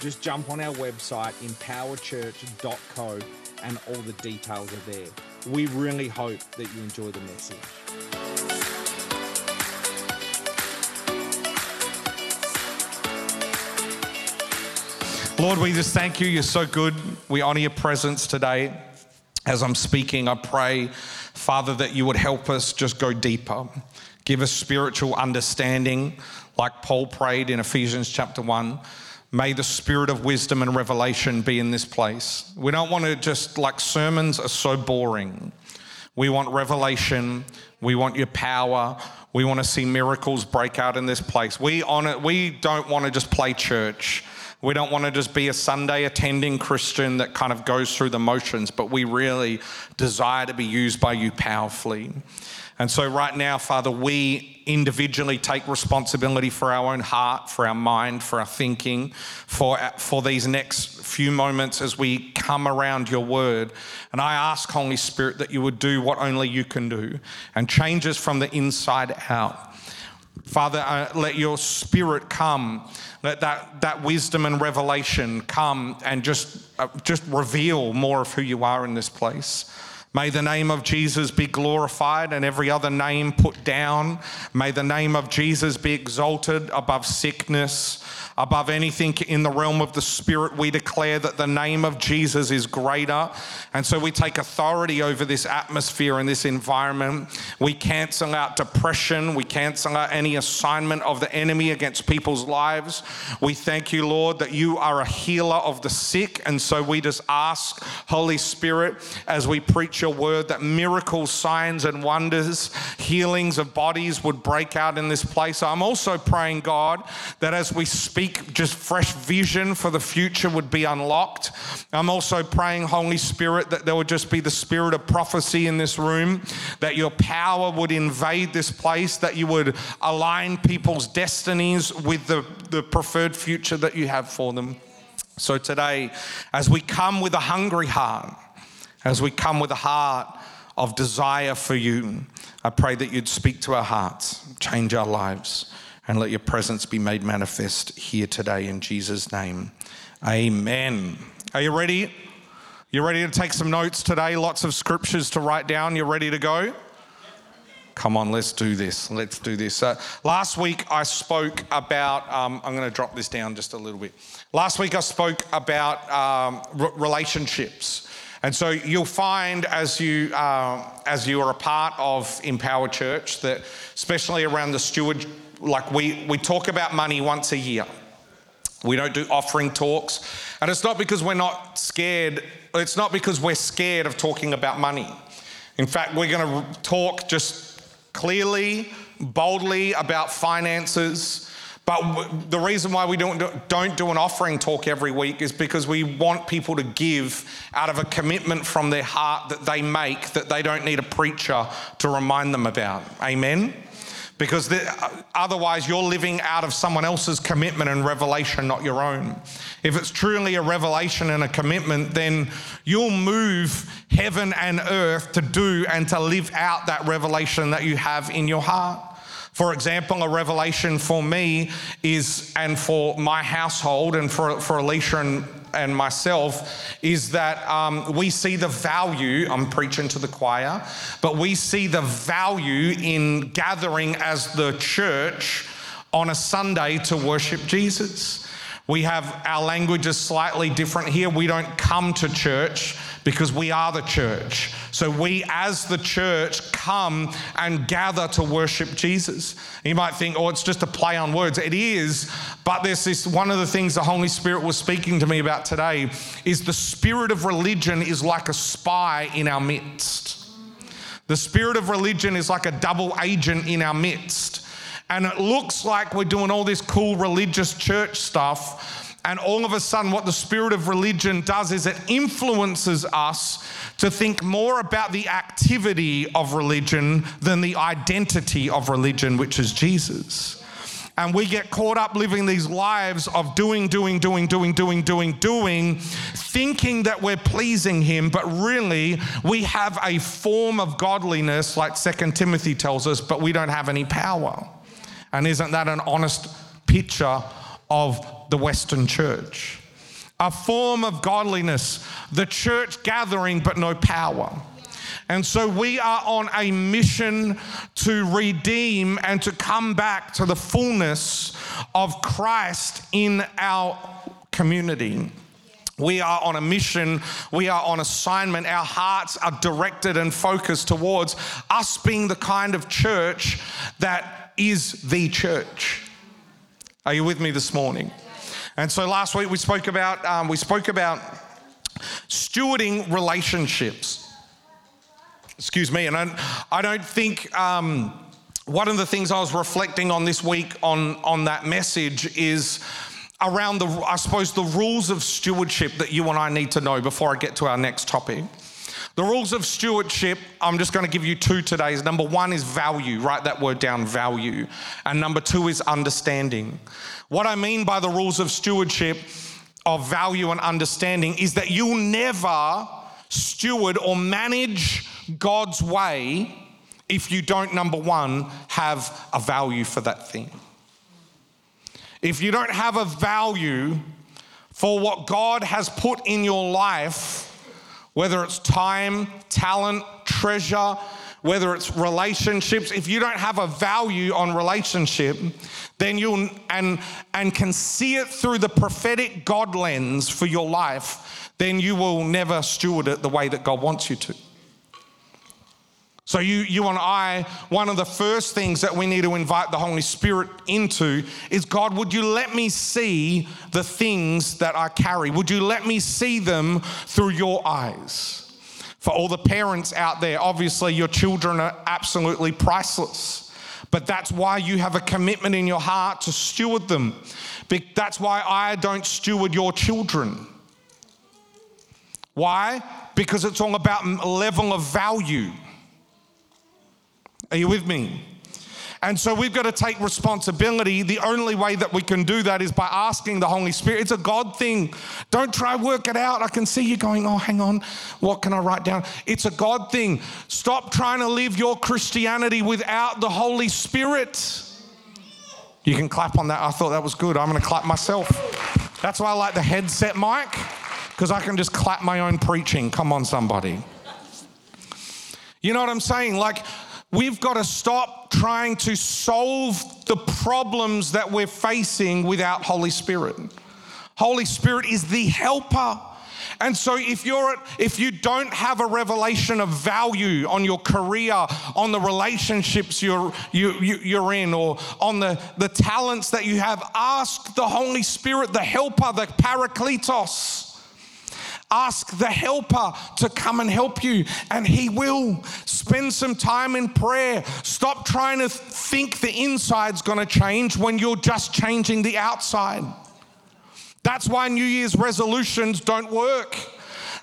just jump on our website, empowerchurch.co, and all the details are there. We really hope that you enjoy the message. Lord, we just thank you. You're so good. We honor your presence today. As I'm speaking, I pray, Father, that you would help us just go deeper. Give us spiritual understanding, like Paul prayed in Ephesians chapter 1. May the spirit of wisdom and revelation be in this place. We don't want to just, like, sermons are so boring. We want revelation. We want your power. We want to see miracles break out in this place. We don't want to just play church. We don't want to just be a Sunday attending Christian that kind of goes through the motions, but we really desire to be used by you powerfully. And so right now, Father, we individually take responsibility for our own heart, for our mind, for our thinking, for these next few moments as we come around your word. And I ask, Holy Spirit, that you would do what only you can do and change us from the inside out. Father, let your spirit come. Let that wisdom and revelation come and just reveal more of who you are in this place. May the name of Jesus be glorified and every other name put down. May the name of Jesus be exalted above sickness, above anything in the realm of the spirit. We declare that the name of Jesus is greater. And so we take authority over this atmosphere and this environment. We cancel out depression. We cancel out any assignment of the enemy against people's lives. We thank you, Lord, that you are a healer of the sick. And so we just ask, Holy Spirit, as we preach your word, that miracles, signs and wonders, healings of bodies would break out in this place. I'm also praying, God, that as we speak, just fresh vision for the future would be unlocked. I'm also praying, Holy Spirit, that there would just be the spirit of prophecy in this room, that your power would invade this place, that you would align people's destinies with the preferred future that you have for them. So today, as we come with a hungry heart, as we come with a heart of desire for you, I pray that you'd speak to our hearts, change our lives, and let your presence be made manifest here today in Jesus' name. Amen. Are you ready? You ready to take some notes today? Lots of scriptures to write down. You ready to go? Come on, let's do this. Let's do this. Last week I spoke about, I'm going to drop this down just a little bit. Last week I spoke about relationships. And so you'll find as you are a part of Empower Church that, especially around the steward, like we talk about money once a year. We don't do offering talks. And it's not because we're not scared. It's not because we're scared of talking about money. In fact, we're going to talk just clearly, boldly about finances. But the reason why we don't do an offering talk every week is because we want people to give out of a commitment from their heart that they make, that they don't need a preacher to remind them about. Amen? Because otherwise you're living out of someone else's commitment and revelation, not your own. If it's truly a revelation and a commitment, then you'll move heaven and earth to do and to live out that revelation that you have in your heart. For example, a revelation for me is, and for my household and for Alicia and myself, is that we see the value, I'm preaching to the choir, but we see the value in gathering as the church on a Sunday to worship Jesus. We have, our language is slightly different here. We don't come to church because we are the church. So we as the church come and gather to worship Jesus. And you might think, oh, it's just a play on words. It is, but there's this, one of the things the Holy Spirit was speaking to me about today is the spirit of religion is like a spy in our midst. The spirit of religion is like a double agent in our midst. And it looks like we're doing all this cool religious church stuff, And all of a sudden, what the spirit of religion does is it influences us to think more about the activity of religion than the identity of religion, which is Jesus. And we get caught up living these lives of doing, thinking that we're pleasing him, but really we have a form of godliness, like 2 Timothy tells us, but we don't have any power. And isn't that an honest picture of the Western church? A form of godliness, the church gathering, but no power. And so we are on a mission to redeem and to come back to the fullness of Christ in our community. We are on a mission, we are on assignment. Our hearts are directed and focused towards us being the kind of church that is the church. Are you with me this morning? And so last week we spoke about stewarding relationships. Excuse me, and I don't think one of the things I was reflecting on this week on that message is around the rules of stewardship that you and I need to know before I get to our next topic. The rules of stewardship, I'm just going to give you two today. Number one is value. Write that word down, value. And number two is understanding. What I mean by the rules of stewardship of value and understanding is that you'll never steward or manage God's way if you don't, number one, have a value for that thing. If you don't have a value for what God has put in your life, whether it's time, talent, treasure, whether it's relationships, if you don't have a value on relationship, then you'll and can see it through the prophetic God lens for your life, then you will never steward it the way that God wants you to. So you and I, one of the first things that we need to invite the Holy Spirit into is, God, would you let me see the things that I carry? Would you let me see them through your eyes? For all the parents out there, obviously your children are absolutely priceless, but that's why you have a commitment in your heart to steward them. That's why I don't steward your children. Why? Because it's all about level of value. Are you with me? And so we've got to take responsibility. The only way that we can do that is by asking the Holy Spirit. It's a God thing. Don't try work it out. I can see you going, oh, hang on, what can I write down? It's a God thing. Stop trying to live your Christianity without the Holy Spirit. You can clap on that. I thought that was good. I'm going to clap myself. That's why I like the headset mic, because I can just clap my own preaching. Come on, somebody. You know what I'm saying? Like, we've got to stop trying to solve the problems that we're facing without Holy Spirit. Holy Spirit is the helper. And so if you don't have a revelation of value on your career, on the relationships you're in, or on the talents that you have, ask the Holy Spirit, the helper, the parakletos. Ask the helper to come and help you, and he will. Spend some time in prayer. Stop trying to think the inside's going to change when you're just changing the outside. That's why New Year's resolutions don't work.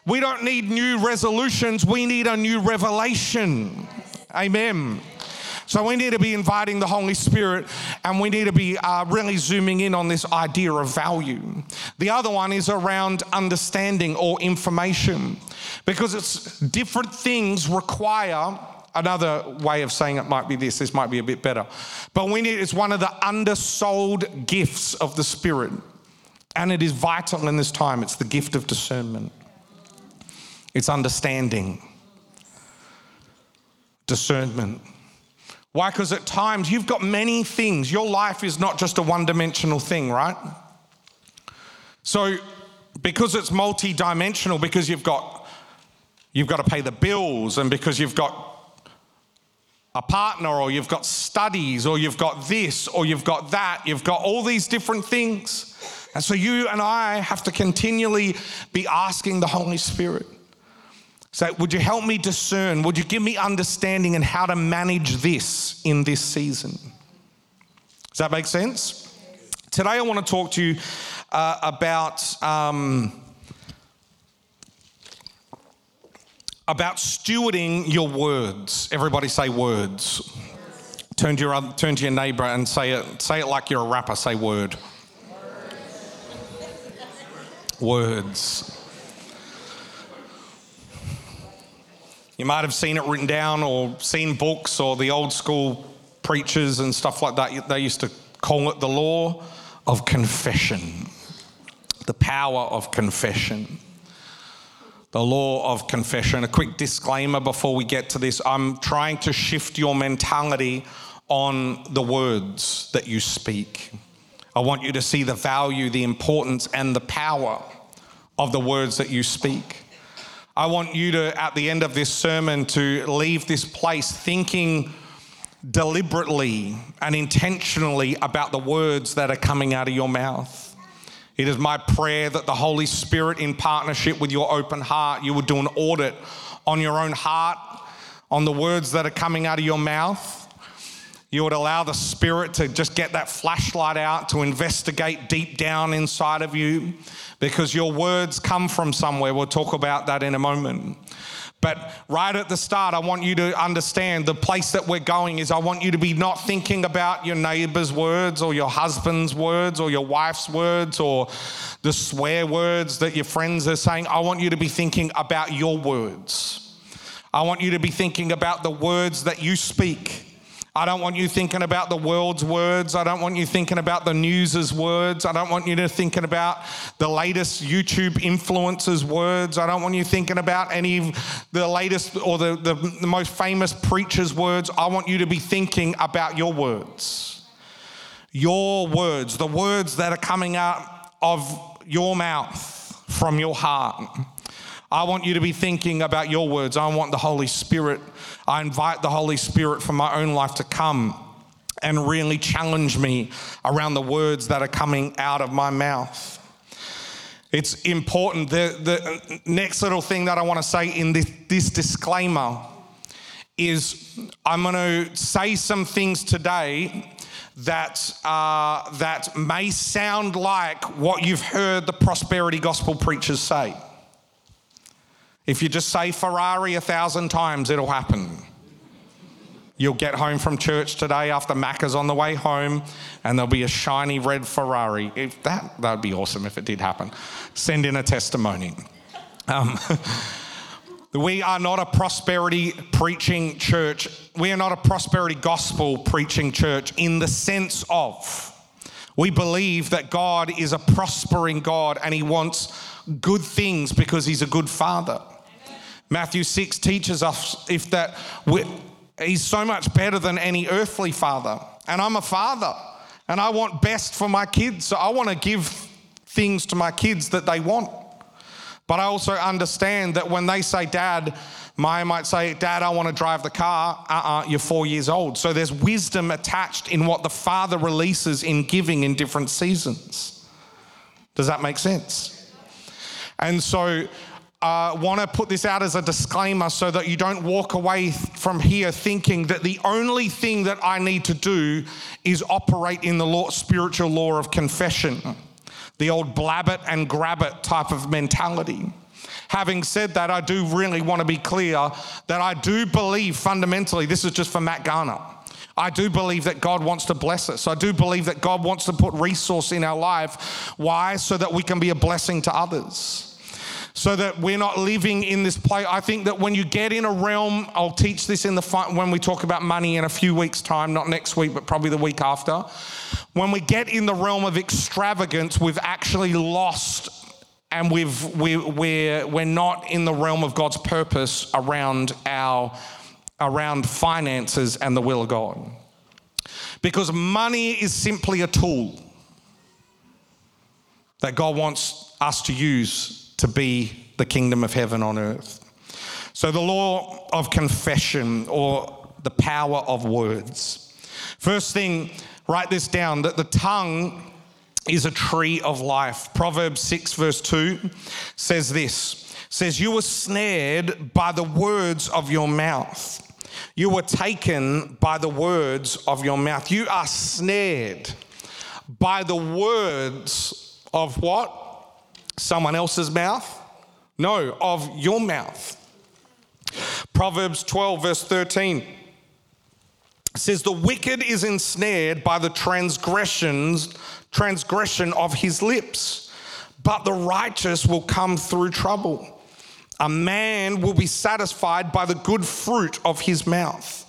We don't need new resolutions. We need a new revelation. Amen. So we need to be inviting the Holy Spirit, and we need to be really zooming in on this idea of value. The other one is around understanding or information, because it's different things require, another way of saying it might be this might be a bit better, but it's one of the undersold gifts of the Spirit, and it is vital in this time. It's the gift of discernment. It's understanding. Discernment. Why? Because at times you've got many things. Your life is not just a one-dimensional thing, right? So because it's multi-dimensional, because you've got to pay the bills, and because you've got a partner, or you've got studies, or you've got this, or you've got that, you've got all these different things. And so you and I have to continually be asking the Holy Spirit. So would you help me discern? Would you give me understanding in how to manage this in this season? Does that make sense? Today I want to talk to you about stewarding your words. Everybody say words. Turn to your neighbour and say it like you're a rapper. Say word. Words. You might have seen it written down or seen books or the old school preachers and stuff like that. They used to call it the law of confession, the power of confession, the law of confession. A quick disclaimer before we get to this. I'm trying to shift your mentality on the words that you speak. I want you to see the value, the importance, and the power of the words that you speak. I want you to, at the end of this sermon, to leave this place thinking deliberately and intentionally about the words that are coming out of your mouth. It is my prayer that the Holy Spirit, in partnership with your open heart, you would do an audit on your own heart, on the words that are coming out of your mouth. You would allow the Spirit to just get that flashlight out to investigate deep down inside of you, because your words come from somewhere. We'll talk about that in a moment. But right at the start, I want you to understand the place that we're going is I want you to be not thinking about your neighbor's words or your husband's words or your wife's words or the swear words that your friends are saying. I want you to be thinking about your words. I want you to be thinking about the words that you speak. I don't want you thinking about the world's words. I don't want you thinking about the news's words. I don't want you to thinking about the latest YouTube influencers' words. I don't want you thinking about any of the latest or the most famous preacher's words. I want you to be thinking about your words. Your words, the words that are coming out of your mouth from your heart. I want you to be thinking about your words. I want the Holy Spirit. I invite the Holy Spirit from my own life to come and really challenge me around the words that are coming out of my mouth. It's important. The next little thing that I want to say in this disclaimer is I'm going to say some things today that may sound like what you've heard the prosperity gospel preachers say. If you just say Ferrari 1,000 times, it'll happen. You'll get home from church today after Macca's on the way home and there'll be a shiny red Ferrari. If that'd be awesome if it did happen. Send in a testimony. We are not a prosperity preaching church. We are not a prosperity gospel preaching church in the sense of we believe that God is a prospering God and he wants good things because he's a good father. Matthew 6 teaches us he's so much better than any earthly father. And I'm a father and I want best for my kids. So I want to give things to my kids that they want. But I also understand that when they say, Dad, Maya might say, Dad, I want to drive the car. You're 4 years old. So there's wisdom attached in what the father releases in giving in different seasons. Does that make sense? And so I want to put this out as a disclaimer so that you don't walk away from here thinking that the only thing that I need to do is operate in the law, spiritual law of confession, the old blab it and grab it type of mentality. Having said that, I do really want to be clear that I do believe fundamentally, this is just for Matt Garner, I do believe that God wants to bless us. I do believe that God wants to put resource in our life. Why? So that we can be a blessing to others. So that we're not living in this place. I think that when you get in a realm, I'll teach this when we talk about money in a few weeks' time, not next week, but probably the week after. When we get in the realm of extravagance, we've actually lost and we're not in the realm of God's purpose around finances and the will of God. Because money is simply a tool that God wants us to use to be the kingdom of heaven on earth. So the law of confession or the power of words. First thing, write this down, that the tongue is a tree of life. Proverbs 6 verse 2 says this, says you were snared by the words of your mouth. You were taken by the words of your mouth. You are snared by the words Of what? Someone else's mouth? No, of your mouth. Proverbs 12, verse 13 says, the wicked is ensnared by the transgression of his lips, but the righteous will come through trouble. A man will be satisfied by the good fruit of his mouth,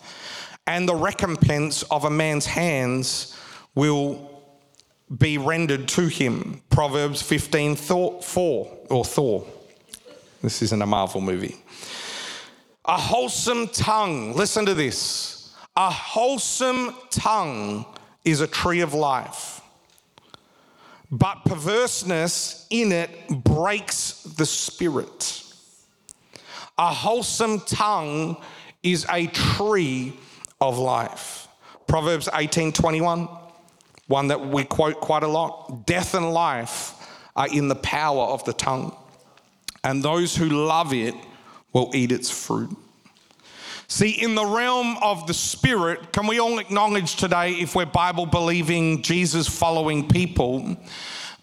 and the recompense of a man's hands will be rendered to him. Proverbs 15, 4, or Thor. This isn't a Marvel movie. A wholesome tongue, listen to this. A wholesome tongue is a tree of life, but perverseness in it breaks the spirit. A wholesome tongue is a tree of life. Proverbs 18:21, one that we quote quite a lot. Death and life are in the power of the tongue, and those who love it will eat its fruit. See, in the realm of the spirit, can we all acknowledge today, if we're Bible-believing, Jesus-following people,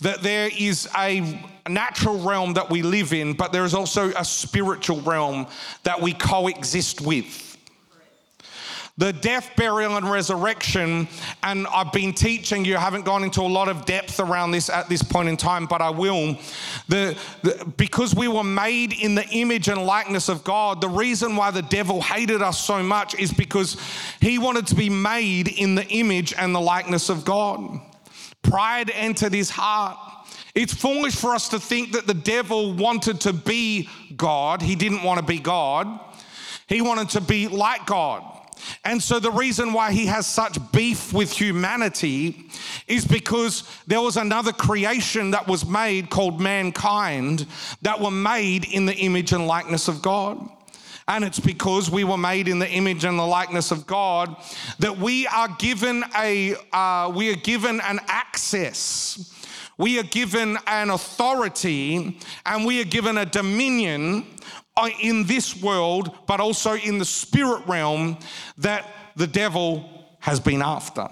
that there is a natural realm that we live in, but there is also a spiritual realm that we coexist with. The death, burial, and resurrection, and I've been teaching you, I haven't gone into a lot of depth around this at this point in time, but I will. Because we were made in the image and likeness of God, the reason why the devil hated us so much is because he wanted to be made in the image and the likeness of God. Pride entered his heart. It's foolish for us to think that the devil wanted to be God. He didn't want to be God. He wanted to be like God. And so the reason why he has such beef with humanity is because there was another creation that was made called mankind that were made in the image and likeness of God. And it's because we were made in the image and the likeness of God that we are given an access. We are given an authority, and we are given a dominion in this world, but also in the spirit realm that the devil has been after.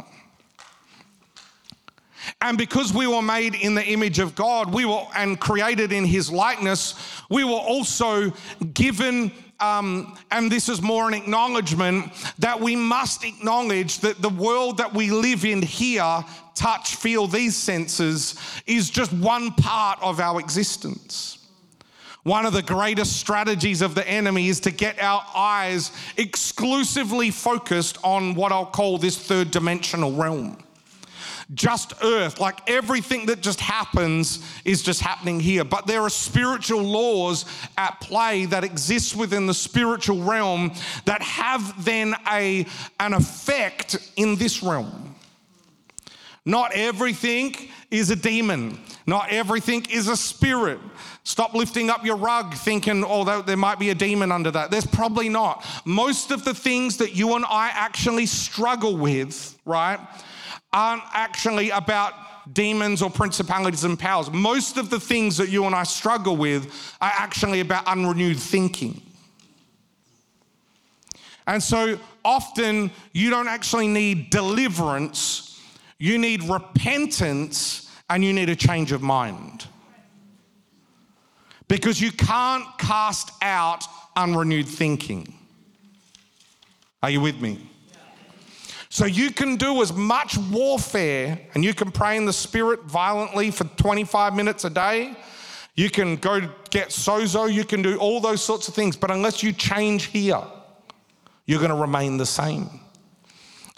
And because we were made in the image of God, and created in his likeness, we were also given, and this is more an acknowledgement, that we must acknowledge that the world that we live in here, touch, feel, these senses, is just one part of our existence. One of the greatest strategies of the enemy is to get our eyes exclusively focused on what I'll call this third dimensional realm. Just earth, like everything that just happens is just happening here. But there are spiritual laws at play that exist within the spiritual realm that have then an effect in this realm. Not everything is a demon. Not everything is a spirit. Stop lifting up your rug thinking, oh, there might be a demon under that. There's probably not. Most of the things that you and I actually struggle with, right, aren't actually about demons or principalities and powers. Most of the things that you and I struggle with are actually about unrenewed thinking. And so often you don't actually need deliverance. You need repentance, and you need a change of mind. Because you can't cast out unrenewed thinking. Are you with me? So you can do as much warfare, and you can pray in the spirit violently for 25 minutes a day. You can go get sozo. You can do all those sorts of things. But unless you change here, you're going to remain the same.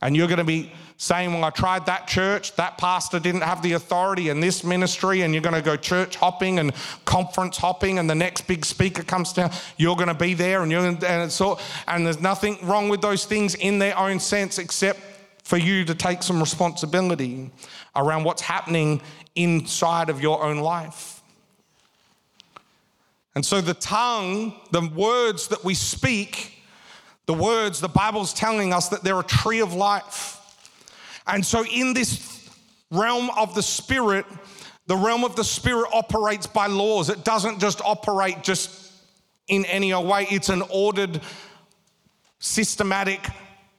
And you're going to be saying, well, I tried that church, that pastor didn't have the authority in this ministry, and you're going to go church hopping and conference hopping, and the next big speaker comes down, you're going to be there, and there's nothing wrong with those things in their own sense, except for you to take some responsibility around what's happening inside of your own life. And so the tongue, the words that we speak, the Bible's telling us that they're a tree of life. And so in this realm of the spirit, operates by laws. It doesn't just operate just in any way. It's an ordered, systematic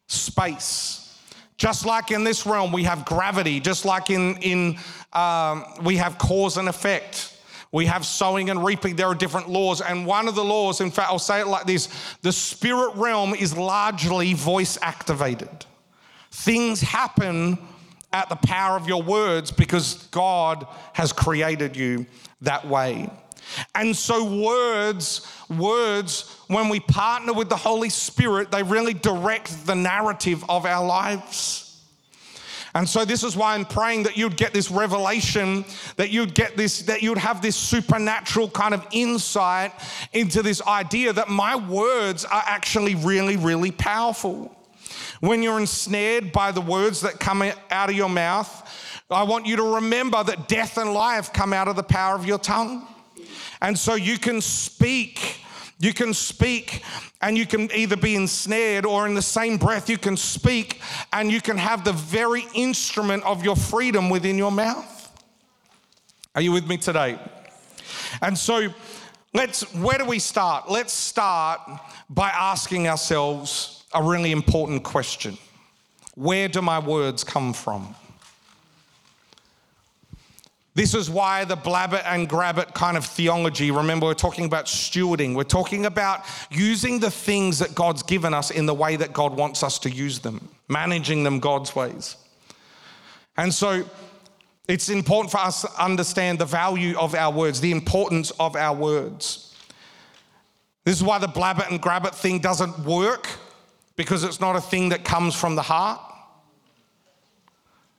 space. Just like in this realm, we have gravity. Just like we have cause and effect. We have sowing and reaping. There are different laws. And one of the laws, in fact, I'll say it like this. The spirit realm is largely voice activated. Things happen at the power of your words because God has created you that way. And so words, when we partner with the Holy Spirit, they really direct the narrative of our lives. And so this is why I'm praying that you'd get this revelation, that you'd have this supernatural kind of insight into this idea that my words are actually really, really powerful. When you're ensnared by the words that come out of your mouth, I want you to remember that death and life come out of the power of your tongue. And so you can speak and you can either be ensnared, or in the same breath you can speak and you can have the very instrument of your freedom within your mouth. Are you with me today? And so where do we start? Let's start by asking ourselves a really important question. Where do my words come from? This is why the blab it and grab it kind of theology. Remember, we're talking about stewarding. We're talking about using the things that God's given us in the way that God wants us to use them, managing them God's ways. And so it's important for us to understand the value of our words, the importance of our words. This is why the blab it and grab it thing doesn't work, because it's not a thing that comes from the heart.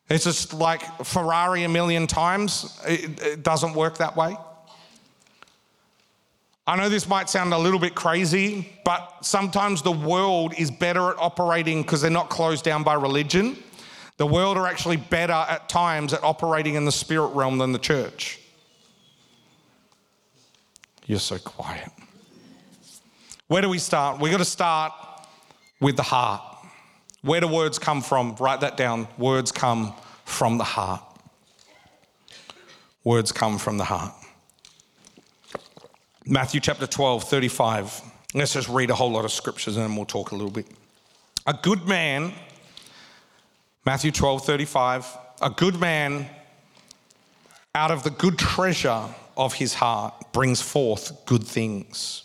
It's just like Ferrari a million times. It doesn't work that way. I know this might sound a little bit crazy, but sometimes the world is better at operating because they're not closed down by religion. The world are actually better at times at operating in the spirit realm than the church. You're so quiet. Where do we start? We've got to start with the heart. Where do words come from? Write that down. Words come from the heart. Words come from the heart. Matthew chapter 12:35. Let's just read a whole lot of scriptures and then we'll talk a little bit. A good man, Matthew 12:35, a good man out of the good treasure of his heart brings forth good things.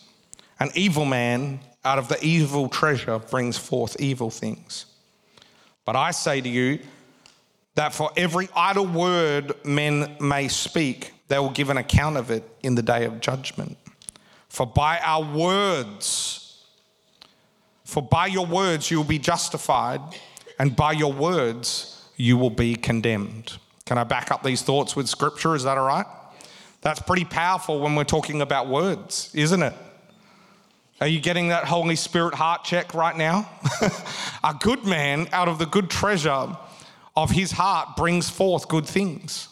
An evil man out of the evil treasure brings forth evil things. But I say to you that for every idle word men may speak, they will give an account of it in the day of judgment. For by your words you will be justified, and by your words you will be condemned. Can I back up these thoughts with scripture? Is that all right? That's pretty powerful when we're talking about words, isn't it? Are you getting that Holy Spirit heart check right now? A good man out of the good treasure of his heart brings forth good things.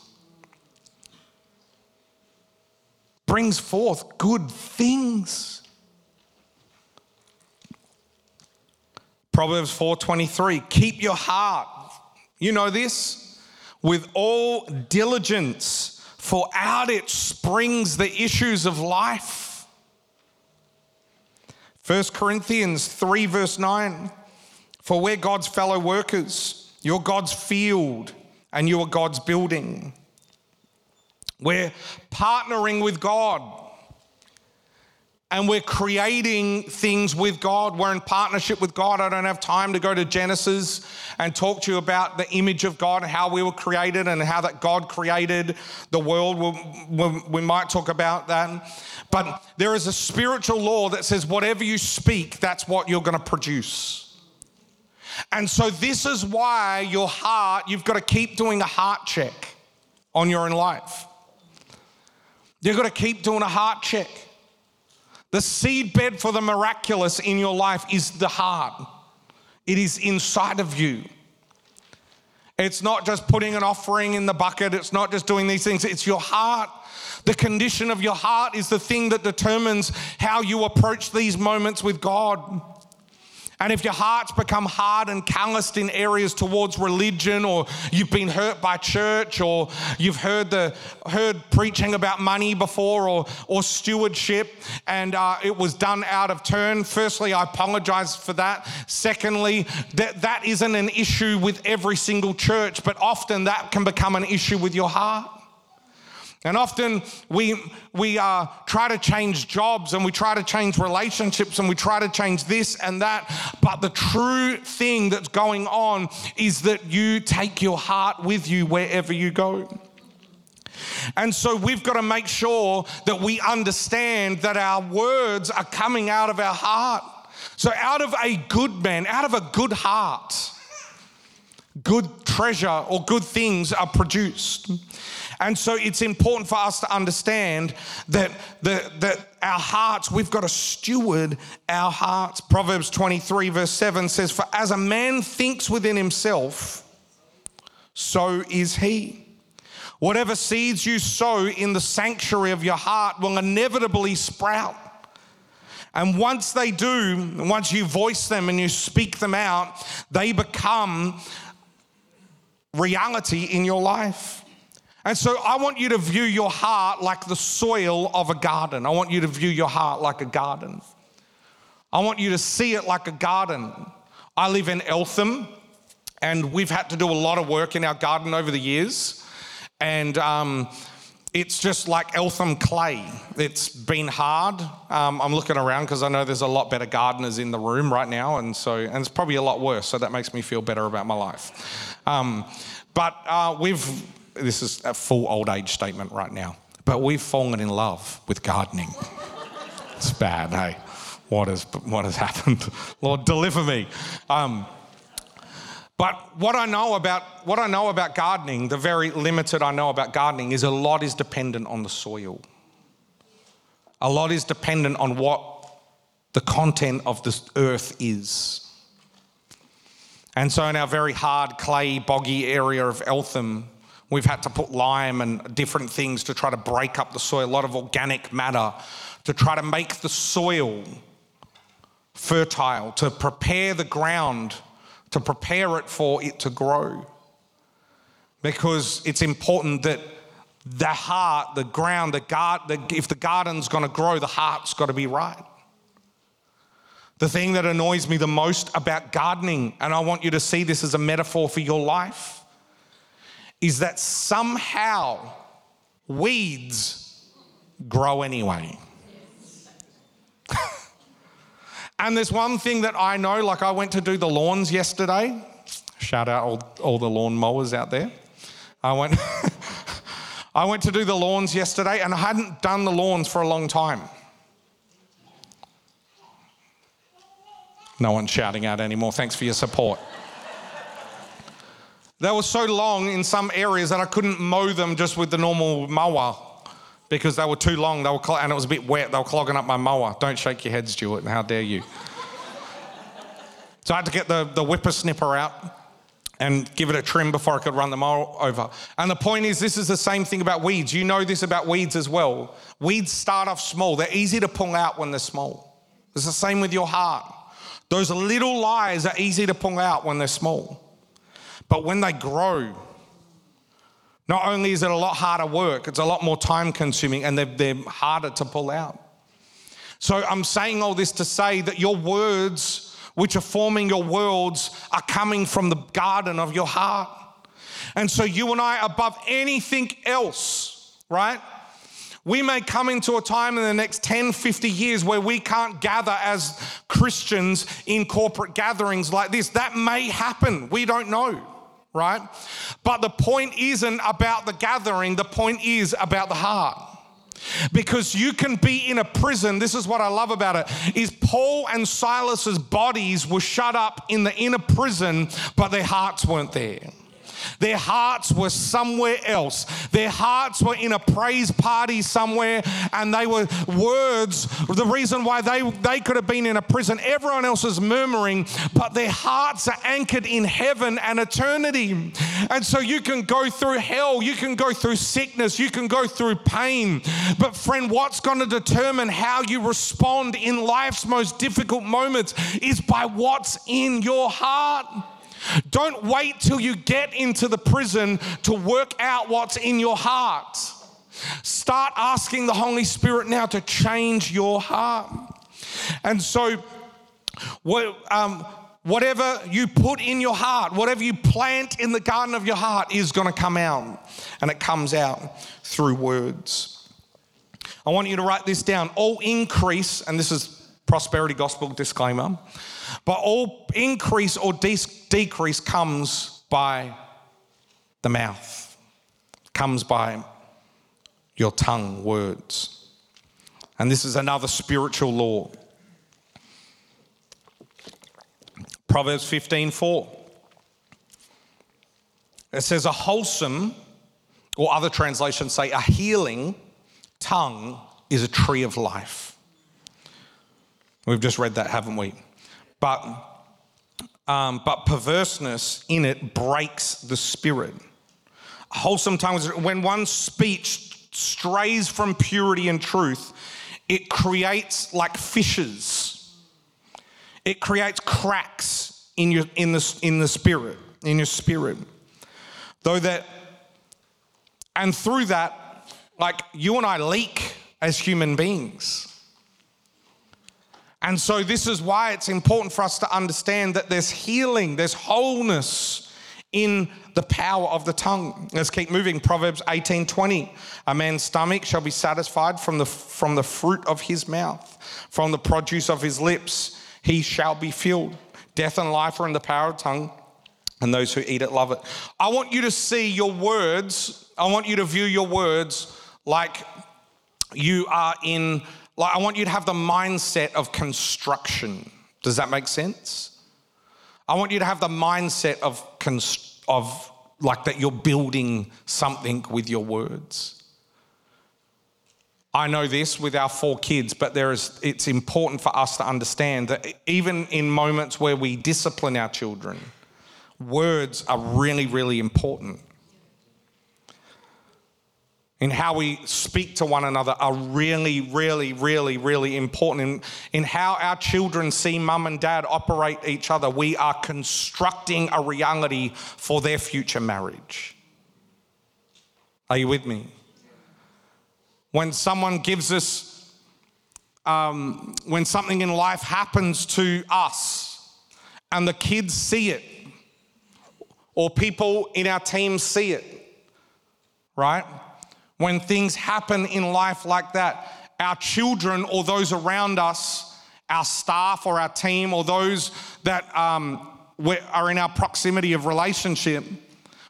Brings forth good things. Proverbs 4:23, keep your heart, you know this, with all diligence, for out it springs the issues of life. 1 Corinthians 3 verse 9, for we're God's fellow workers, you're God's field and you are God's building. We're partnering with God and we're creating things with God. We're in partnership with God. I don't have time to go to Genesis and talk to you about the image of God and how we were created and how that God created the world. We might talk about that. But there is a spiritual law that says whatever you speak, that's what you're going to produce. And so this is why your heart, you've got to keep doing a heart check on your own life. You've got to keep doing a heart check. The seedbed for the miraculous in your life is the heart. It is inside of you. It's not just putting an offering in the bucket. It's not just doing these things. It's your heart. The condition of your heart is the thing that determines how you approach these moments with God. And if your heart's become hard and calloused in areas towards religion, or you've been hurt by church, or you've heard preaching about money before or stewardship, and it was done out of turn, firstly, I apologize for that. Secondly, that isn't an issue with every single church, but often that can become an issue with your heart. And often we try to change jobs, and we try to change relationships, and we try to change this and that. But the true thing that's going on is that you take your heart with you wherever you go. And so we've got to make sure that we understand that our words are coming out of our heart. So out of a good man, out of a good heart, good treasure or good things are produced. And so it's important for us to understand that our hearts, we've got to steward our hearts. Proverbs 23 verse 7 says, "For as a man thinks within himself, so is he. Whatever seeds you sow in the sanctuary of your heart will inevitably sprout." And once they do, once you voice them and you speak them out, they become reality in your life. And so I want you to view your heart like the soil of a garden. I want you to view your heart like a garden. I want you to see it like a garden. I live in Eltham, and we've had to do a lot of work in our garden over the years. And it's just like Eltham clay. It's been hard. I'm looking around because I know there's a lot better gardeners in the room right now. And it's probably a lot worse. So that makes me feel better about my life. This is a full old age statement right now. But we've fallen in love with gardening. It's bad, hey? What has happened? Lord, deliver me. But what I know about gardening, the very limited I know about gardening, is a lot is dependent on the soil. A lot is dependent on what the content of this earth is. And so in our very hard, clay, boggy area of Eltham, we've had to put lime and different things to try to break up the soil, a lot of organic matter to try to make the soil fertile, to prepare the ground, to prepare it for it to grow. Because it's important that the heart, the ground, if the garden's going to grow, the heart's got to be right. The thing that annoys me the most about gardening, and I want you to see this as a metaphor for your life, is that somehow weeds grow anyway. Yes. And there's one thing that I know, like I went to do the lawns yesterday. Shout out all the lawn mowers out there. I went to do the lawns yesterday, and I hadn't done the lawns for a long time. No one's shouting out anymore. Thanks for your support. They were so long in some areas that I couldn't mow them just with the normal mower because they were too long. They were and it was a bit wet. They were clogging up my mower. Don't shake your head, Stuart. How dare you? So I had to get the whippersnipper out and give it a trim before I could run the mower over. And the point is, this is the same thing about weeds. You know this about weeds as well. Weeds start off small. They're easy to pull out when they're small. It's the same with your heart. Those little lies are easy to pull out when they're small. But when they grow, not only is it a lot harder work, it's a lot more time consuming, and they're harder to pull out. So I'm saying all this to say that your words, which are forming your worlds, are coming from the garden of your heart. And so you and I, above anything else, right? We may come into a time in the next 10, 50 years where we can't gather as Christians in corporate gatherings like this. That may happen. We don't know. Right? But the point isn't about the gathering. The point is about the heart. Because you can be in a prison. This is what I love about it, is Paul and Silas's bodies were shut up in the inner prison, but their hearts weren't there. Their hearts were somewhere else. Their hearts were in a praise party somewhere, and they were words, the reason why they could have been in a prison. Everyone else is murmuring, but their hearts are anchored in heaven and eternity. And so you can go through hell, you can go through sickness, you can go through pain. But friend, what's going to determine how you respond in life's most difficult moments is by what's in your heart. Don't wait till you get into the prison to work out what's in your heart. Start asking the Holy Spirit now to change your heart. And so whatever you put in your heart, whatever you plant in the garden of your heart is going to come out, and it comes out through words. I want you to write this down. All increase, and this is prosperity gospel disclaimer, but all increase or decrease comes by the mouth, comes by your tongue, words. And this is another spiritual law. Proverbs 15:4. It says a wholesome, or other translations say a healing tongue is a tree of life. We've just read that, haven't we? But perverseness in it breaks the spirit. Wholesome tongues, when one's speech strays from purity and truth, it creates like fissures. It creates cracks in your spirit. Through that, like you and I leak as human beings. And so this is why it's important for us to understand that there's healing, there's wholeness in the power of the tongue. Let's keep moving. Proverbs 18:20. A man's stomach shall be satisfied from the fruit of his mouth, from the produce of his lips, he shall be filled. Death and life are in the power of the tongue, and those who eat it love it. I want you to see your words, I want you to view your words like you are in... Like I want you to have the mindset of construction. Does that make sense? I want you to have the mindset of like that you're building something with your words. I know this with our 4 kids, but it's important for us to understand that even in moments where we discipline our children, words are really, really important. In how we speak to one another are really, really, really, really important. In how our children see mum and dad operate each other, we are constructing a reality for their future marriage. Are you with me? When someone gives us, when something in life happens to us and the kids see it, or people in our team see it, right? When things happen in life like that, our children or those around us, our staff or our team or those that are in our proximity of relationship,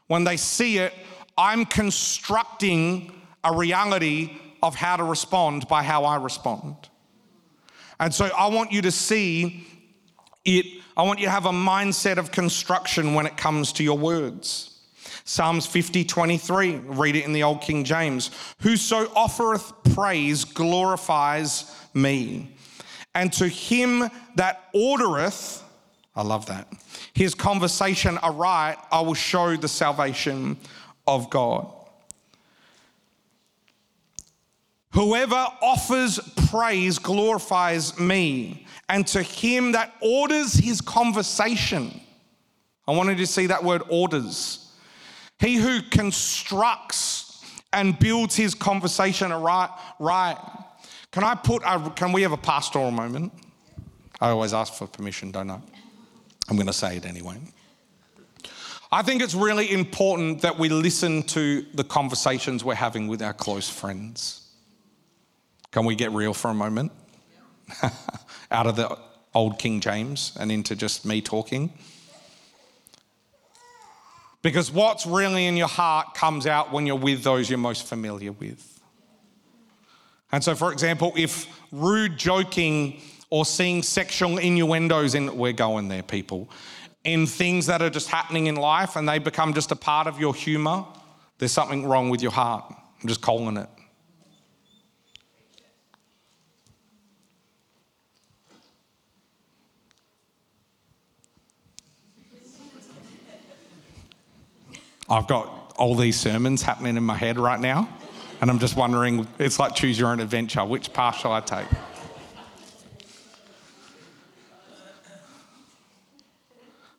when they see it, I'm constructing a reality of how to respond by how I respond. And so I want you to see it. I want you to have a mindset of construction when it comes to your words. Psalms 50:23, read it in the Old King James. Whoso offereth praise glorifies me, and to him that ordereth, I love that, his conversation aright, I will show the salvation of God. Whoever offers praise glorifies me, and to him that orders his conversation. I wanted to see that word orders. He who constructs and builds his conversation right. Can we have a pastoral moment? I always ask for permission, don't I? I'm going to say it anyway. I think it's really important that we listen to the conversations we're having with our close friends. Can we get real for a moment? Yeah. Out of the Old King James and into just me talking. Because what's really in your heart comes out when you're with those you're most familiar with. And so, for example, if rude joking or seeing sexual innuendos in, we're going there, people. in things that are just happening in life and they become just a part of your humor, there's something wrong with your heart. I'm just calling it. I've got all these sermons happening in my head right now, and I'm just wondering, it's like choose your own adventure. Which path shall I take?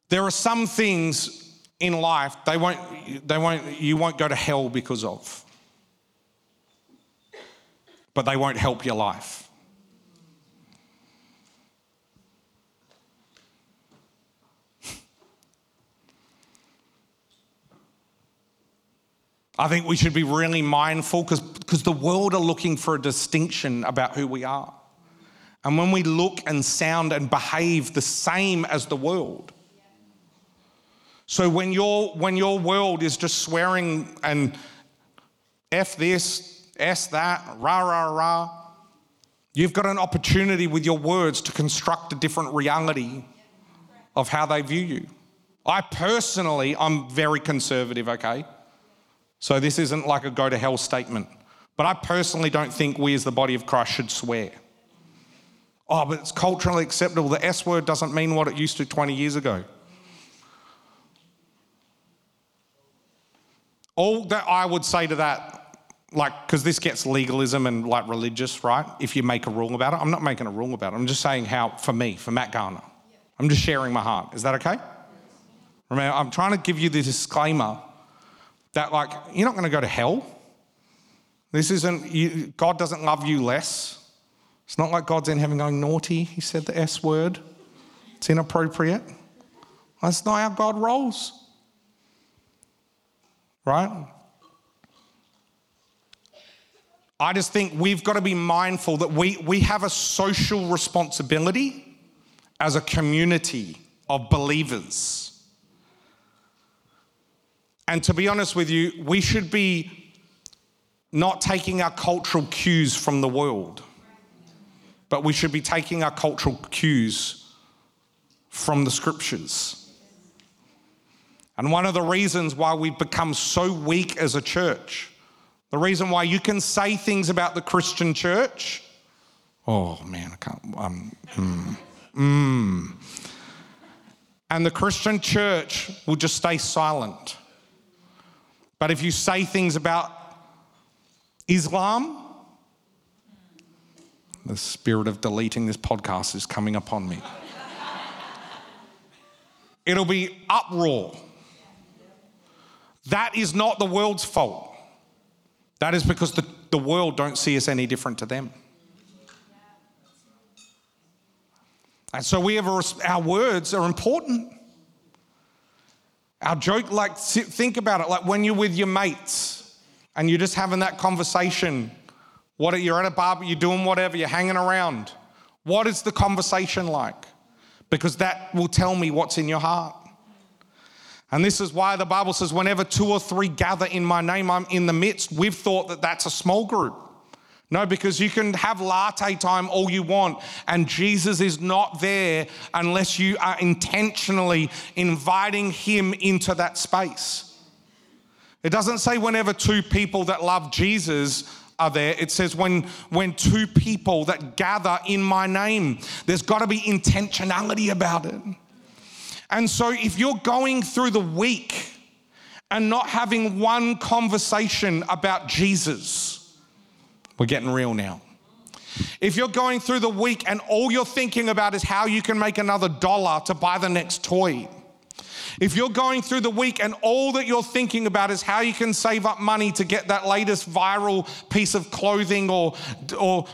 There are some things in life you won't go to hell because of, but they won't help your life. I think we should be really mindful because the world are looking for a distinction about who we are. And when we look and sound and behave the same as the world. So when your world is just swearing and F this, S that, rah, rah, rah, you've got an opportunity with your words to construct a different reality of how they view you. I'm very conservative, okay? So this isn't like a go to hell statement. But I personally don't think we as the body of Christ should swear. Oh, but it's culturally acceptable. The S word doesn't mean what it used to 20 years ago. All that I would say to that, because this gets legalism and religious, right? If you make a rule about it. I'm not making a rule about it. I'm just saying how, for Matt Garner. I'm just sharing my heart. Is that okay? Remember, I'm trying to give you the disclaimer that you're not going to go to hell. This isn't, God doesn't love you less. It's not like God's in heaven going, naughty, he said the S word. It's inappropriate. That's not how God rolls. Right? I just think we've got to be mindful that we have a social responsibility as a community of believers. And to be honest with you, we should be not taking our cultural cues from the world, but we should be taking our cultural cues from the scriptures. And one of the reasons why we've become so weak as a church, the reason why you can say things about the Christian church, oh man, I can't, and the Christian church will just stay silent. But if you say things about Islam, the spirit of deleting this podcast is coming upon me. It'll be uproar. That is not the world's fault. That is because the world don't see us any different to them. And so our words are important. Our joke, think about it, when you're with your mates and you're just having that conversation, you're at a bar, but you're doing whatever, you're hanging around. What is the conversation like? Because that will tell me what's in your heart. And this is why the Bible says, whenever two or three gather in my name, I'm in the midst. We've thought that that's a small group. No, because you can have latte time all you want, and Jesus is not there unless you are intentionally inviting him into that space. It doesn't say whenever two people that love Jesus are there. It says when two people that gather in my name, there's got to be intentionality about it. And so if you're going through the week and not having one conversation about Jesus, we're getting real now. If you're going through the week and all you're thinking about is how you can make another dollar to buy the next toy. If you're going through the week and all that you're thinking about is how you can save up money to get that latest viral piece of clothing or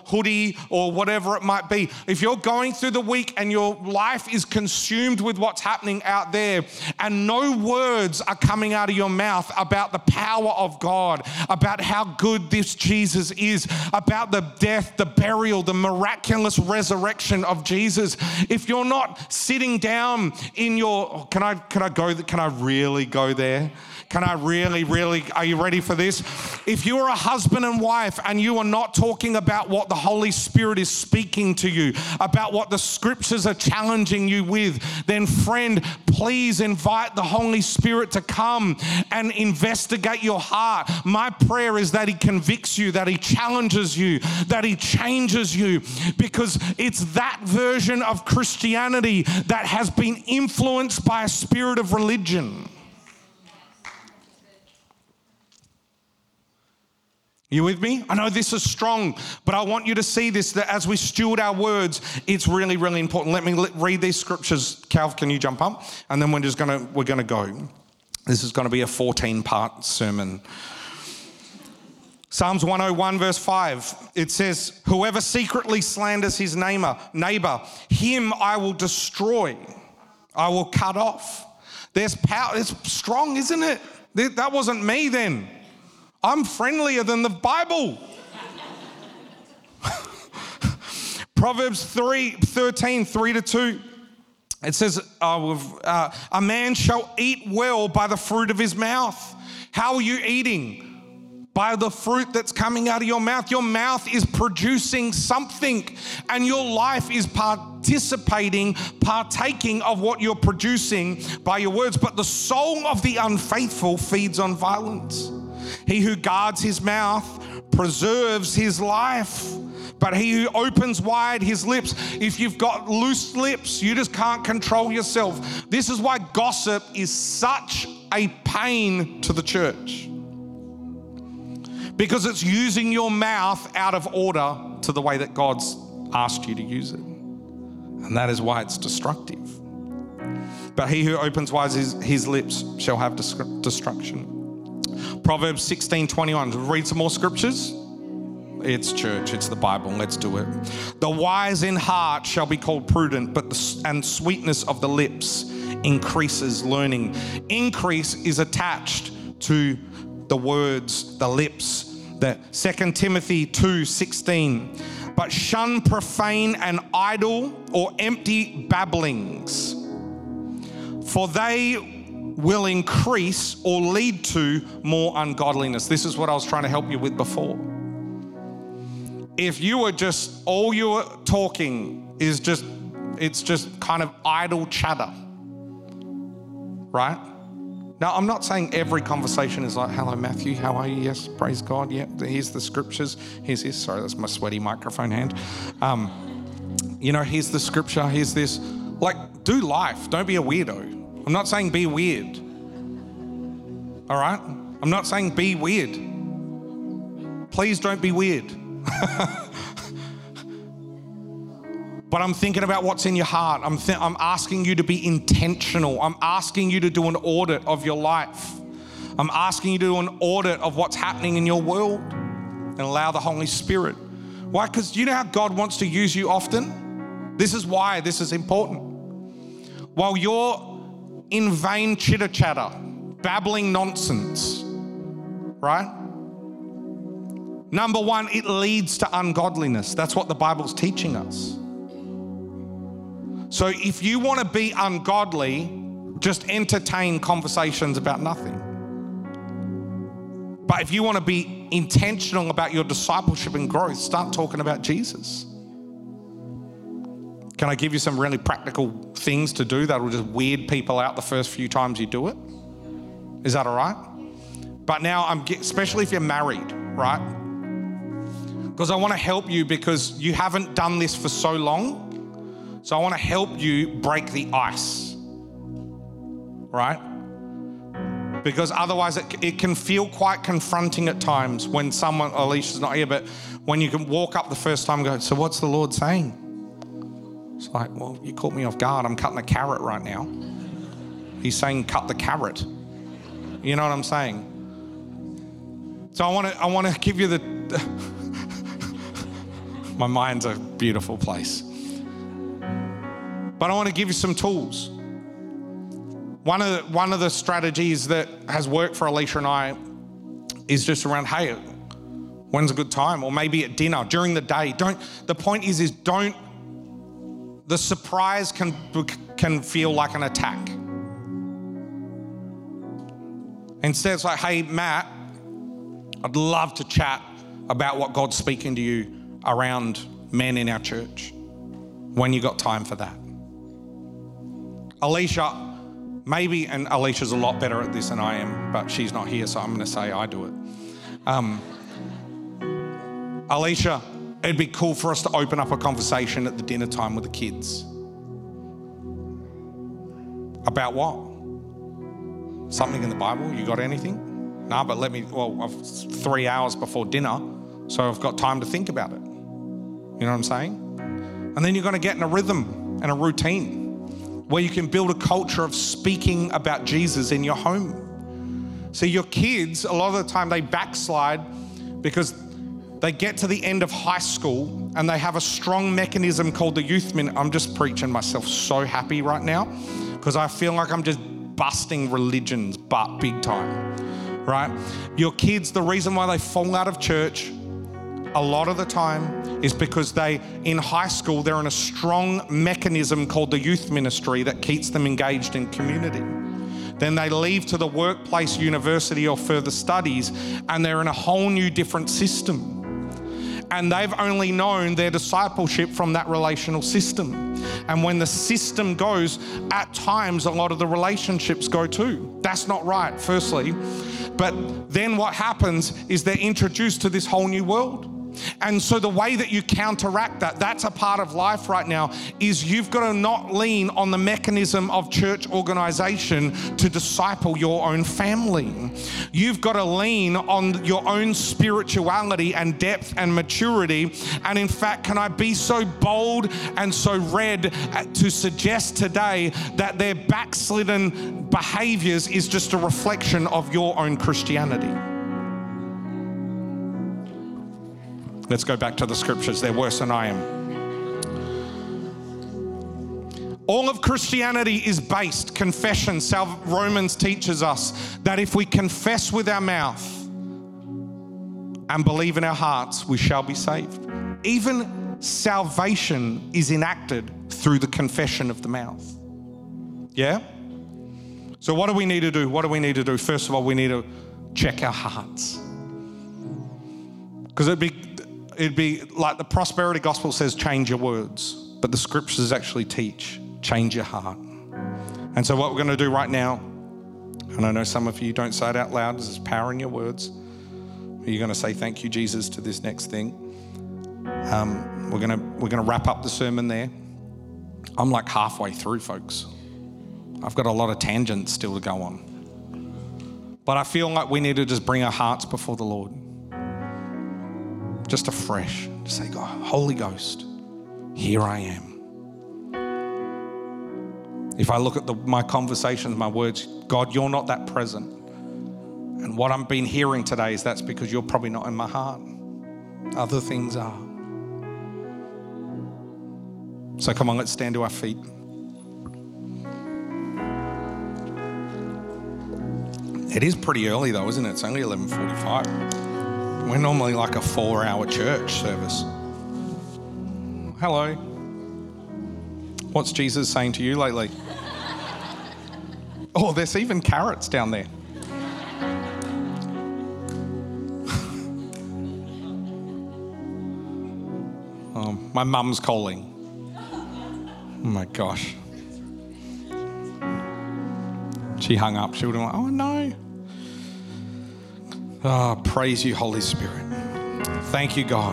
hoodie or whatever it might be. If you're going through the week and your life is consumed with what's happening out there and no words are coming out of your mouth about the power of God, about how good this Jesus is, about the death, the burial, the miraculous resurrection of Jesus. If you're not sitting down in your, can I I go? Can I really go there? Can I really, are you ready for this? If you are a husband and wife and you are not talking about what the Holy Spirit is speaking to you, about what the scriptures are challenging you with, then friend, please invite the Holy Spirit to come and investigate your heart. My prayer is that he convicts you, that he challenges you, that he changes you, because it's that version of Christianity that has been influenced by a spirit of religion. You with me? I know this is strong, but I want you to see this, that as we steward our words, it's really, really important. Let me read these scriptures. Cal, can you jump up? And then we're going to go. This is going to be a 14-part sermon. Psalms 101 verse 5, it says, whoever secretly slanders his neighbor, him I will destroy. I will cut off. There's power. It's strong, isn't it? That wasn't me then. I'm friendlier than the Bible. Proverbs 3:13, 3-2. It says, a man shall eat well by the fruit of his mouth. How are you eating? By the fruit that's coming out of your mouth. Your mouth is producing something, and your life is partaking of what you're producing by your words. But the soul of the unfaithful feeds on violence. He who guards his mouth preserves his life, but he who opens wide his lips, if you've got loose lips, you just can't control yourself. This is why gossip is such a pain to the church, because it's using your mouth out of order to the way that God's asked you to use it, and that is why it's destructive. But he who opens wide his lips shall have destruction. Proverbs 16:21. Read some more scriptures. It's church. It's the Bible. Let's do it. The wise in heart shall be called prudent, and sweetness of the lips increases learning. Increase is attached to the words, the lips. The 2 Timothy 2:16. But shun profane and idle or empty babblings, for they will increase or lead to more ungodliness. This is what I was trying to help you with before. If you were just, all you're talking is just, it's just kind of idle chatter, right? Now, I'm not saying every conversation is like, hello, Matthew, how are you? Yes, praise God. Yeah, here's the scriptures. Here's this. Sorry, that's my sweaty microphone hand. Here's the scripture. Here's this. Like, do life. Don't be a weirdo. I'm not saying be weird, all right? I'm not saying be weird. Please don't be weird. But I'm thinking about what's in your heart. I'm asking you to be intentional. I'm asking you to do an audit of your life. I'm asking you to do an audit of what's happening in your world and allow the Holy Spirit. Why? Because you know how God wants to use you often? This is why this is important. While you're in vain chitter-chatter, babbling nonsense, right? Number one, it leads to ungodliness. That's what the Bible's teaching us. So if you want to be ungodly, just entertain conversations about nothing. But if you want to be intentional about your discipleship and growth, start talking about Jesus. Can I give you some really practical things to do that will just weird people out the first few times you do it? Is that all right? But now, especially if you're married, right? Because I want to help you, because you haven't done this for so long. So I want to help you break the ice, right? Because otherwise it can feel quite confronting at times when someone, Alicia's not here, but when you can walk up the first time and go, so what's the Lord saying? It's like, well, you caught me off guard. I'm cutting a carrot right now. He's saying, cut the carrot. You know what I'm saying? So I want to give you the... My mind's a beautiful place. But I want to give you some tools. One of the strategies that has worked for Alicia and I is just around, hey, when's a good time? Or maybe at dinner, during the day. The point is, the surprise can feel like an attack. Instead, it's like, hey, Matt, I'd love to chat about what God's speaking to you around men in our church. When you got time for that? Alicia, maybe, and Alicia's a lot better at this than I am, but she's not here, so I'm going to say I do it. Alicia, it'd be cool for us to open up a conversation at the dinner time with the kids. About what? Something in the Bible? You got anything? No, but I've 3 hours before dinner, so I've got time to think about it. You know what I'm saying? And then you're going to get in a rhythm and a routine where you can build a culture of speaking about Jesus in your home. See, your kids, a lot of the time they backslide because they get to the end of high school and they have a strong mechanism called the youth ministry. I'm just preaching myself so happy right now because I feel like I'm just busting religions, but big time, right? Your kids, the reason why they fall out of church a lot of the time is because they, in high school, they're in a strong mechanism called the youth ministry that keeps them engaged in community. Then they leave to the workplace, university, or further studies, and they're in a whole new different system. And they've only known their discipleship from that relational system. And when the system goes, at times a lot of the relationships go too. That's not right, firstly. But then what happens is they're introduced to this whole new world. And so the way that you counteract that, that's a part of life right now, is you've got to not lean on the mechanism of church organization to disciple your own family. You've got to lean on your own spirituality and depth and maturity. And in fact, can I be so bold and so red to suggest today that their backslidden behaviors is just a reflection of your own Christianity? Let's go back to the scriptures. They're worse than I am. All of Christianity is based, confession. Romans teaches us that if we confess with our mouth and believe in our hearts, we shall be saved. Even salvation is enacted through the confession of the mouth. Yeah? So what do we need to do? What do we need to do? First of all, we need to check our hearts. Because it'd be like the prosperity gospel says, change your words, but the scriptures actually teach, change your heart. And so what we're going to do right now, and I know some of you don't say it out loud, there's power in your words. You're going to say, thank you, Jesus, to this next thing. We're going to wrap up the sermon there. I'm like halfway through, folks. I've got a lot of tangents still to go on. But I feel like we need to just bring our hearts before the Lord. Just afresh, just say, God, Holy Ghost, here I am. If I look at my conversations, my words, God, you're not that present. And what I've been hearing today is that's because you're probably not in my heart. Other things are. So come on, let's stand to our feet. It is pretty early though, isn't it? It's only 11:45. We're normally like a 4-hour church service. Hello. What's Jesus saying to you lately? Oh, there's even carrots down there. Oh, my mum's calling. Oh my gosh. She hung up. She would have been like, oh no. Oh, praise you, Holy Spirit. Thank you, God,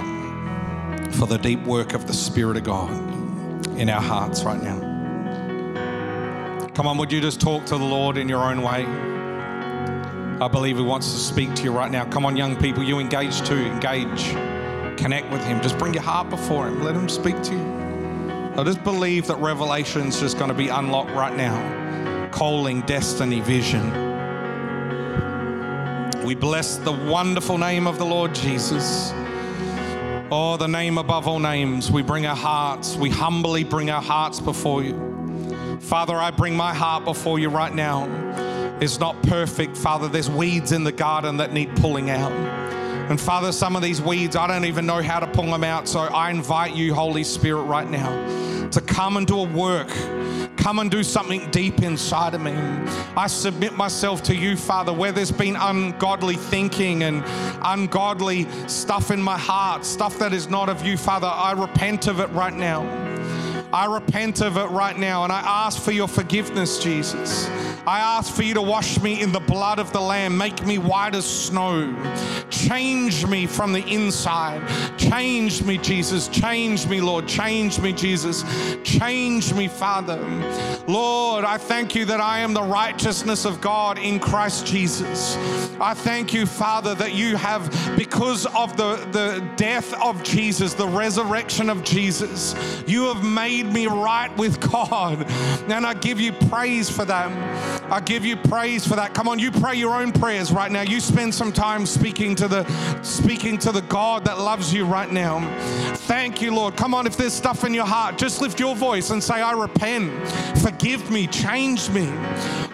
for the deep work of the Spirit of God in our hearts right now. Come on, would you just talk to the Lord in your own way? I believe He wants to speak to you right now. Come on, young people, you engage too. Engage. Connect with Him. Just bring your heart before Him. Let Him speak to you. I just believe that revelation is just going to be unlocked right now. Calling, destiny, vision. We bless the wonderful name of the Lord Jesus. Oh, the name above all names. We bring our hearts. We humbly bring our hearts before you. Father, I bring my heart before you right now. It's not perfect, Father. There's weeds in the garden that need pulling out. And Father, some of these weeds, I don't even know how to pull them out. So I invite you, Holy Spirit, right now to come and do a work. Come and do something deep inside of me. I submit myself to you, Father, where there's been ungodly thinking and ungodly stuff in my heart, stuff that is not of you, Father. I repent of it right now. I repent of it right now, and I ask for your forgiveness, Jesus. I ask for you to wash me in the blood of the Lamb. Make me white as snow. Change me from the inside. Change me, Jesus. Change me, Lord. Change me, Jesus. Change me, Father. Lord, I thank you that I am the righteousness of God in Christ Jesus. I thank you, Father, that you have, because of the death of Jesus, the resurrection of Jesus, you have made me right with God. And I give you praise for that. I give you praise for that. Come on, you pray your own prayers right now. You spend some time speaking to the God that loves you right now. Thank you, Lord. Come on, if there's stuff in your heart, just lift your voice and say, I repent. Forgive me. Change me.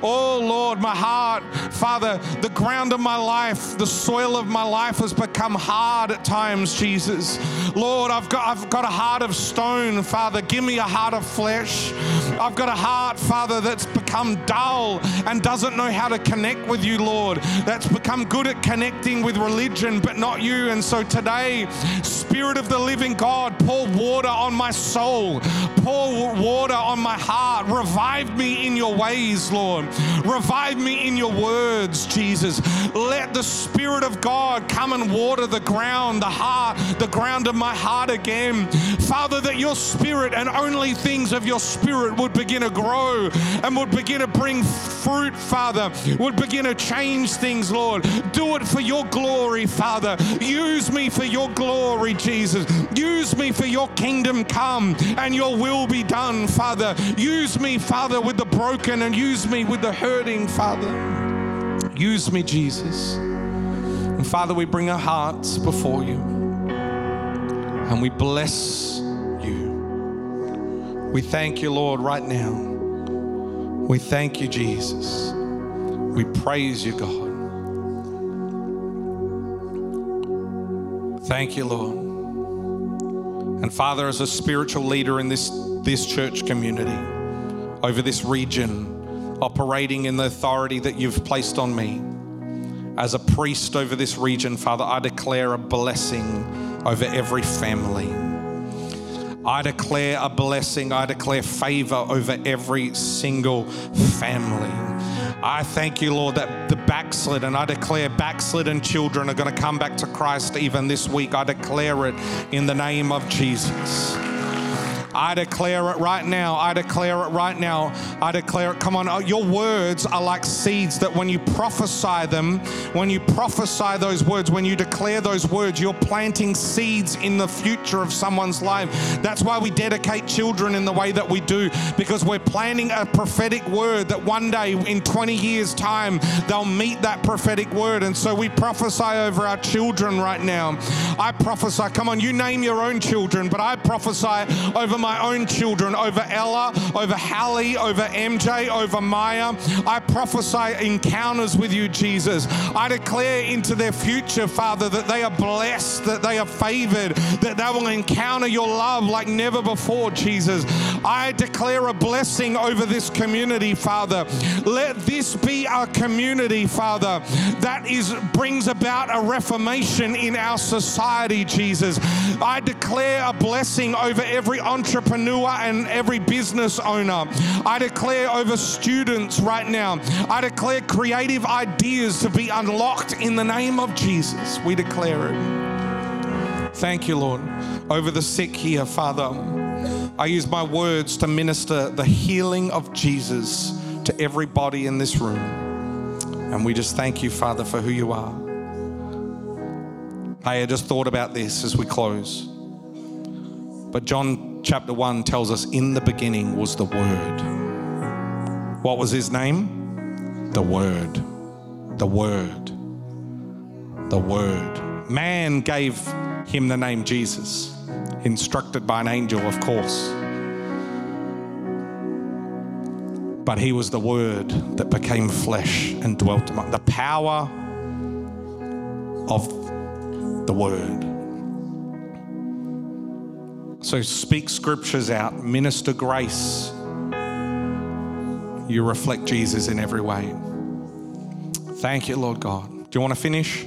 Oh, Lord, my heart, Father, the ground of my life, the soil of my life has become hard at times, Jesus. Lord, I've got a heart of stone, Father. Give me a heart of flesh. I've got a heart, Father, that's become dull and doesn't know how to connect with you, Lord. That's become good at connecting with religion, but not you. And so today, Spirit of the living God, pour water on my soul. Pour water on my heart. Revive me in your ways, Lord. Revive me in your words, Jesus. Let the Spirit of God come and water the ground, the heart, the ground of my heart again. Father, that your Spirit and only things of your Spirit would begin to grow and would begin to bring fruit, Father, would begin to change things, Lord. Do it for your glory, Father. Use me for your glory, Jesus. Use me for your kingdom come and your will be done, Father. Use me, Father, with the broken, and use me with the hurting, Father. Use me, Jesus. And Father, we bring our hearts before you and we bless you. We thank you, Lord, right now. We thank you, Jesus. We praise you, God. Thank you, Lord. And Father, as a spiritual leader in this church community, over this region, operating in the authority that you've placed on me. As a priest over this region, Father, I declare a blessing over every family. I declare a blessing. I declare favor over every single family. I thank you, Lord, that the backslidden, I declare backslidden children are going to come back to Christ even this week. I declare it in the name of Jesus. I declare it right now. I declare it right now. I declare it. Come on. Your words are like seeds that when you prophesy them, when you prophesy those words, when you declare those words, you're planting seeds in the future of someone's life. That's why we dedicate children in the way that we do, because we're planting a prophetic word that one day in 20 years' time, they'll meet that prophetic word. And so we prophesy over our children right now. I prophesy. Come on, you name your own children, but I prophesy over my own children, over Ella, over Hallie, over MJ, over Maya. I prophesy encounters with you, Jesus. I declare into their future, Father, that they are blessed, that they are favored, that they will encounter your love like never before, Jesus. I declare a blessing over this community, Father. Let this be our community, Father, that brings about a reformation in our society, Jesus. I declare a blessing over every entrepreneur and every business owner. I declare over students right now. I declare creative ideas to be unlocked in the name of Jesus. We declare it. Thank you, Lord. Over the sick here, Father, I use my words to minister the healing of Jesus to every body in this room. And we just thank you, Father, for who you are. Hey, I just thought about this as we close. But John chapter 1 tells us, in the beginning was the Word. What was his name? The Word. The Word. The Word. Man gave him the name Jesus, instructed by an angel, of course. But he was the Word that became flesh and dwelt among. The power of the Word. So speak scriptures out, minister grace, you reflect Jesus in every way. Thank you, Lord God. Do you want to finish?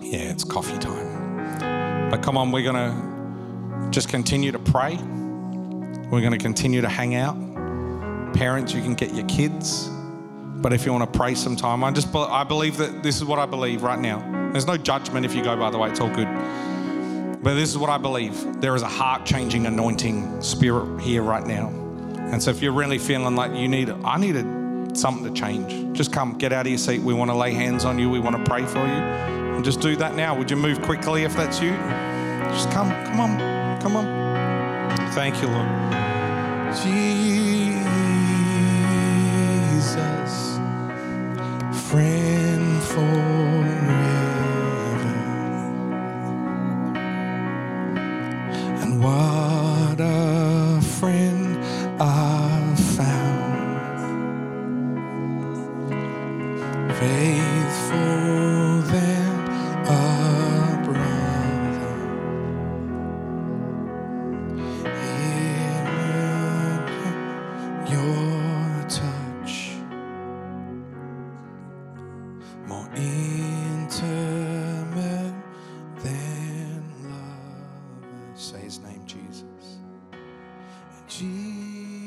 Yeah, it's coffee time. But come on, we're going to just continue to pray. We're going to continue to hang out. Parents, you can get your kids. But if you want to pray sometime, I believe that this is what I believe right now. There's no judgment if you go, by the way, it's all good. But this is what I believe. There is a heart-changing anointing spirit here right now. And so if you're really feeling like you need it, I need something to change, just come, get out of your seat. We want to lay hands on you. We want to pray for you. And just do that now. Would you move quickly if that's you? Just come, come on, come on. Thank you, Lord. Jesus, friend forever, and what a friend I've found, faithful than a brother, in your touch, more intimate than love. Say his name, Jesus. Jesus.